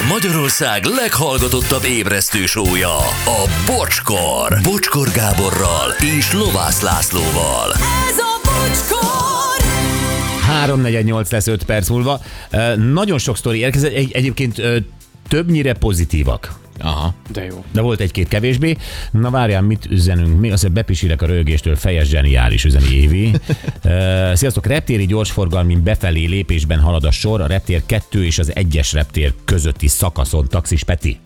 Ez Magyarország leghallgatottabb ébresztő show-ja, a Bocskor. Bocskor Gáborral és Lovász Lászlóval. Ez a Bocskor! 3:48 lesz 5 perc múlva. Nagyon sok sztori érkezett, egyébként többnyire pozitívak. Aha. De jó. De volt egy-két kevésbé. Na várjál, mit üzenünk mi? Azért bepisírek a röhögéstől, fejes zseniális, üzeni Évi. Sziasztok, reptéri gyorsforgalmi befelé lépésben halad a sor, a reptér 2 és az 1-es reptér közötti szakaszon. Taxis Peti.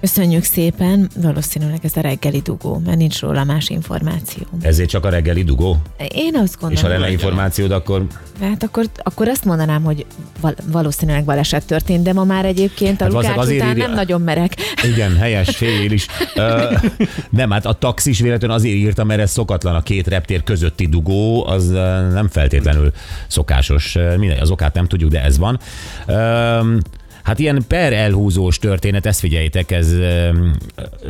Köszönjük szépen, valószínűleg ez a reggeli dugó, mert nincs róla más információ. Ezért csak a reggeli dugó? Én azt gondolom. És ha lenne információd, akkor... Hát akkor azt mondanám, hogy valószínűleg baleset történt, de ma már egyébként a Lukács után nem nagyon merek. Igen, helyes, fél is. Nem, hát a taxis véletlenül azért írta, mert ez szokatlan, a két reptér közötti dugó, az nem feltétlenül szokásos. Mindegy, az okát nem tudjuk, de ez van. Hát ilyen per elhúzós történet, ezt figyeljétek, ez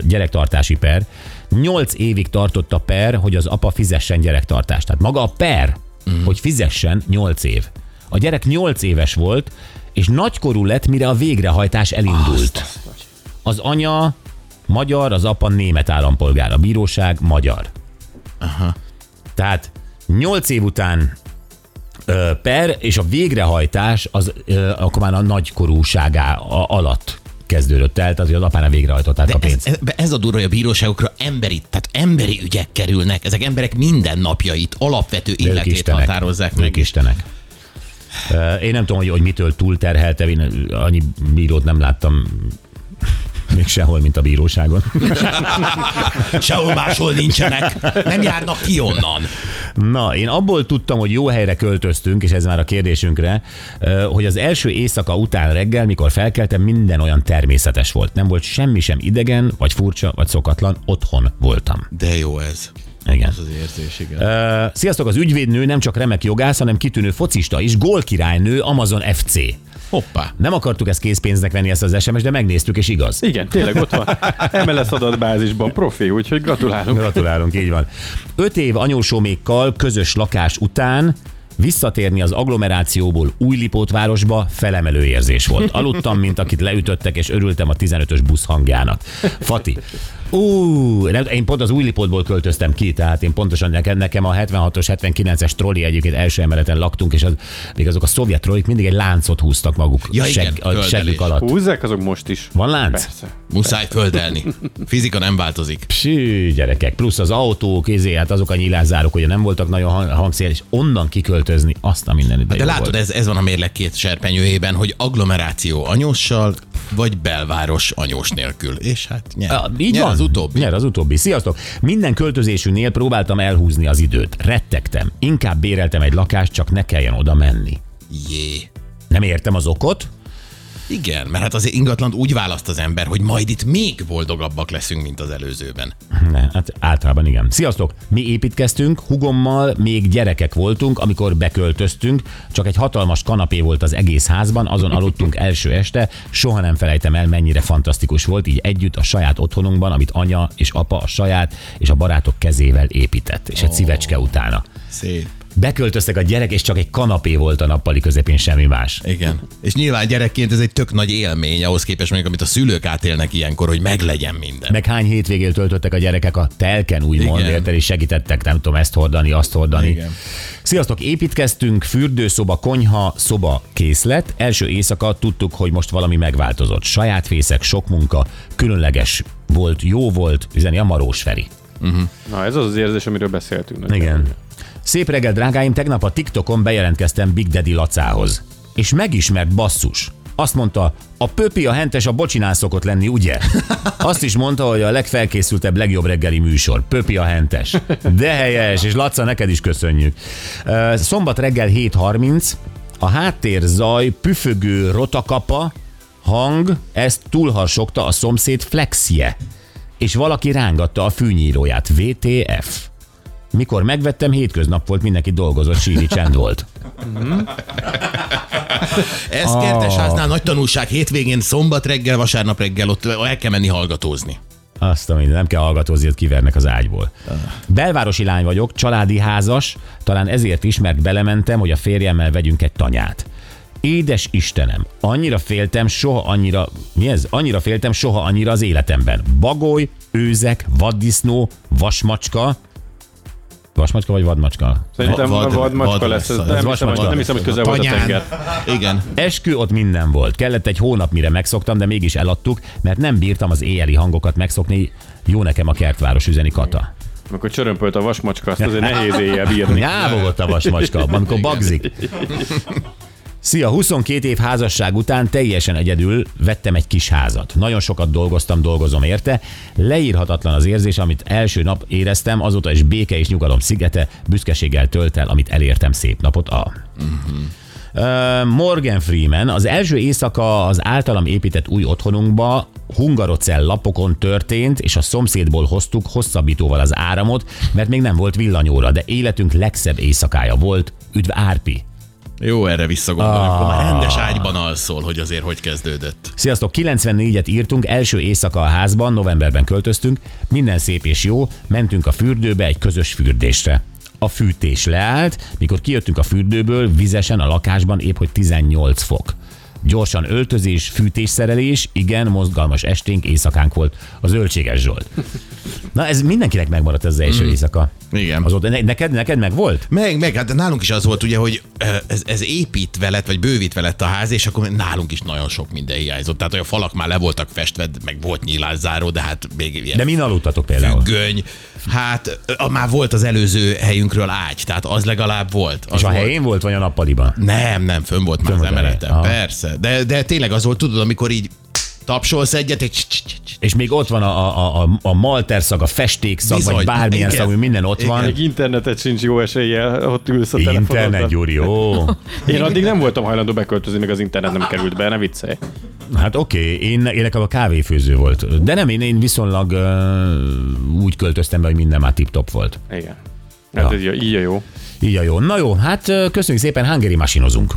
gyerektartási per. 8 évig tartott a per, hogy az apa fizessen gyerektartást. Tehát maga a per, hogy fizessen, 8 év. A gyerek 8 éves volt, és nagykorú lett, mire a végrehajtás elindult. Az anya magyar, az apa német állampolgár, a bíróság magyar. Aha. Tehát 8 év után per, és a végrehajtás az akkor már a nagykorúságá alatt kezdődött el, tehát az apának végrehajtották a pénzt. Ez a durva, hogy a bíróságokra emberi ügyek kerülnek, ezek emberek mindennapjait, alapvető illetét határozzák meg. Ők istenek. Én nem tudom, hogy mitől túlterheltem, én annyi bírót nem láttam még sehol, mint a bíróságon. Sehol máshol nincsenek. Nem járnak ki onnan. Na, én abból tudtam, hogy jó helyre költöztünk, és ez már a kérdésünkre, hogy az első éjszaka után reggel, mikor felkeltem, minden olyan természetes volt. Nem volt semmi sem idegen, vagy furcsa, vagy szokatlan. Otthon voltam. De jó ez. Igen. Az az érzés, igen. Sziasztok, az ügyvédnő nem csak remek jogász, hanem kitűnő focista is, gólkirálynő, Amazon FC. Hoppá. Nem akartuk ezt készpénznek venni, ezt az SMS, de megnéztük, és igaz. Igen, tényleg ott van. MLSZ adatbázisban, profi, úgyhogy gratulálunk. Gratulálunk, így van. 5 év anyósómékkal közös lakás után visszatérni az agglomerációból Újlipótvárosba felemelő érzés volt. Aludtam, mint akit leütöttek, és örültem a 15-ös busz hangjának. Fati. Én pont az Újlipótból költöztem ki, tehát én pontosan nekem a 76-os, 79-es troli, egyébként első emeleten laktunk, és még azok a szovjet trollik mindig egy láncot húztak maguk a seggük alatt. Húzzák azok most is. Van lánc? Persze. Muszáj földelni. Fizika nem változik. Psí, gyerekek. Plusz az autók, hát azok a nyilázárok, ugye nem voltak nagyon hangszél, és onnan kiköltözni, azt a minden idején. De látod, ez van a mérleg két serpenyőjében, hogy agglomeráció anyóssal, vagy belváros anyós nélkül. És hát nyer az utóbbi. Sziasztok! Minden költözésünknél próbáltam elhúzni az időt. Rettegtem. Inkább béreltem egy lakást, csak ne kelljen oda menni. Jé. Nem értem az okot? Igen, mert hát azért ingatlant úgy választ az ember, hogy majd itt még boldogabbak leszünk, mint az előzőben. Ne, hát általában igen. Sziasztok! Mi építkeztünk, hugommal még gyerekek voltunk, amikor beköltöztünk, csak egy hatalmas kanapé volt az egész házban, azon aludtunk első este, soha nem felejtem el, mennyire fantasztikus volt így együtt a saját otthonunkban, amit anya és apa a saját és a barátok kezével épített, és egy szívecske utána. Szép. Beköltöztek a gyerek, és csak egy kanapé volt a nappali közepén, semmi más. Igen. És nyilván gyerekként ez egy tök nagy élmény, ahhoz képest mondjuk, amit a szülők átélnek ilyenkor, hogy meglegyen minden. Meg hány hétvégén töltöttek a gyerekek a telken, úgymond, érted, és segítettek, nem tudom, ezt hordani, azt hordani. Igen. Sziasztok, építkeztünk, fürdőszoba, konyha, szoba, készlet. Első éjszaka tudtuk, hogy most valami megváltozott. Saját fészek, sok munka, különleges volt, jó volt, üzeni a Marós Feri. Uh-huh. Na, ez az az érzés, amiről beszéltünk. Igen. Szép reggel, drágáim, tegnap a TikTokon bejelentkeztem Big Daddy Lacához. És megismert basszus. Azt mondta, a pöpi, a hentes, a bocsinál szokott lenni, ugye? Azt is mondta, hogy a legfelkészültebb, legjobb reggeli műsor. Pöpi, a hentes. De helyes, és Laca, neked is köszönjük. Szombat reggel 7:30, a háttérzaj, püfögő, rotakapa hang, ezt túlharsogta a szomszéd flexje. És valaki rángatta a fűnyíróját. WTF. Mikor megvettem, hétköznap volt, mindenki dolgozott, síri csend volt. Ez Kertesháznál nagy tanulság, hétvégén, szombat reggel, vasárnap reggel, ott el kell menni hallgatózni. Azt a minden, nem kell hallgatózni, hogy kivernek az ágyból. Belvárosi lány vagyok, családi házas, talán ezért is, mert belementem, hogy a férjemmel vegyünk egy tanyát. Édes Istenem, annyira féltem soha annyira az életemben. Bagoly, őzek, vaddisznó, vasmacska. Vasmacska vagy vadmacska? Szerintem vadmacska lesz. Nem hiszem, hogy közel volt a tenger. Igen. Eskü, ott minden volt. Kellett egy hónap, mire megszoktam, de mégis eladtuk, mert nem bírtam az éjjeli hangokat megszokni. Jó nekem a kertváros, üzeni Kata. Amikor csörömpölt a vasmacska, azt azért nehéz éjjel bírni. Nyávogott a vasmacska, amikor bagzik. Szia, 22 év házasság után teljesen egyedül vettem egy kis házat. Nagyon sokat dolgozom érte. Leírhatatlan az érzés, amit első nap éreztem, azóta is béke és nyugalom szigete, büszkeséggel tölt el, amit elértem, szép napot a... Morgan Freeman, az első éjszaka az általam épített új otthonunkba hungarocell lapokon történt, és a szomszédból hoztuk hosszabbítóval az áramot, mert még nem volt villanyóra, de életünk legszebb éjszakája volt. Üdv Árpi! Jó, erre visszagondolni, akkor már rendes ágyban alszol, hogy azért hogy kezdődött. Sziasztok, 94-et írtunk, első éjszaka a házban, novemberben költöztünk, minden szép és jó, mentünk a fürdőbe egy közös fürdésre. A fűtés leállt, mikor kijöttünk a fürdőből, vizesen a lakásban épp hogy 18 fok. Gyorsan öltözés, fűtésszerelés, igen, mozgalmas esténk, éjszakánk volt. Az Zöldséges Zsolt. Na, ez mindenkinek megmaradt az első éjszaka. Igen. Azóta, neked meg volt? Meg, hát nálunk is az volt, ugye, hogy ez építve lett, vagy bővítve lett a ház, és akkor nálunk is nagyon sok minden hiányzott. Tehát, hogy a falak már le voltak festve, meg volt nyílászáró, de hát még ilyen. De min aludtatok például? Függöny. Hát, már volt az előző helyünkről ágy, tehát az legalább volt. Az és a helyén volt, vagy a nappaliban? Nem, fönn volt már az emeleten. Persze. De tényleg az volt, tudod, amikor így tapsolsz egyet, és még ott van a malterszag, a festékszag, bizony, vagy bármilyen szag, minden ott van. Egy internetet sincs jó eséllyel, ott ülsz a telefonodra. Internet, Gyuri, jó. Én addig nem voltam hajlandó beköltözni, meg az internet nem került be, ne viccelj. Hát oké, én nekem a kávéfőző volt. De nem, én viszonylag úgy költöztem be, hogy minden már tip-top volt. Igen. Hát ja. Ez így a jó. Na jó, hát köszönjük szépen, hangeri masinozunk.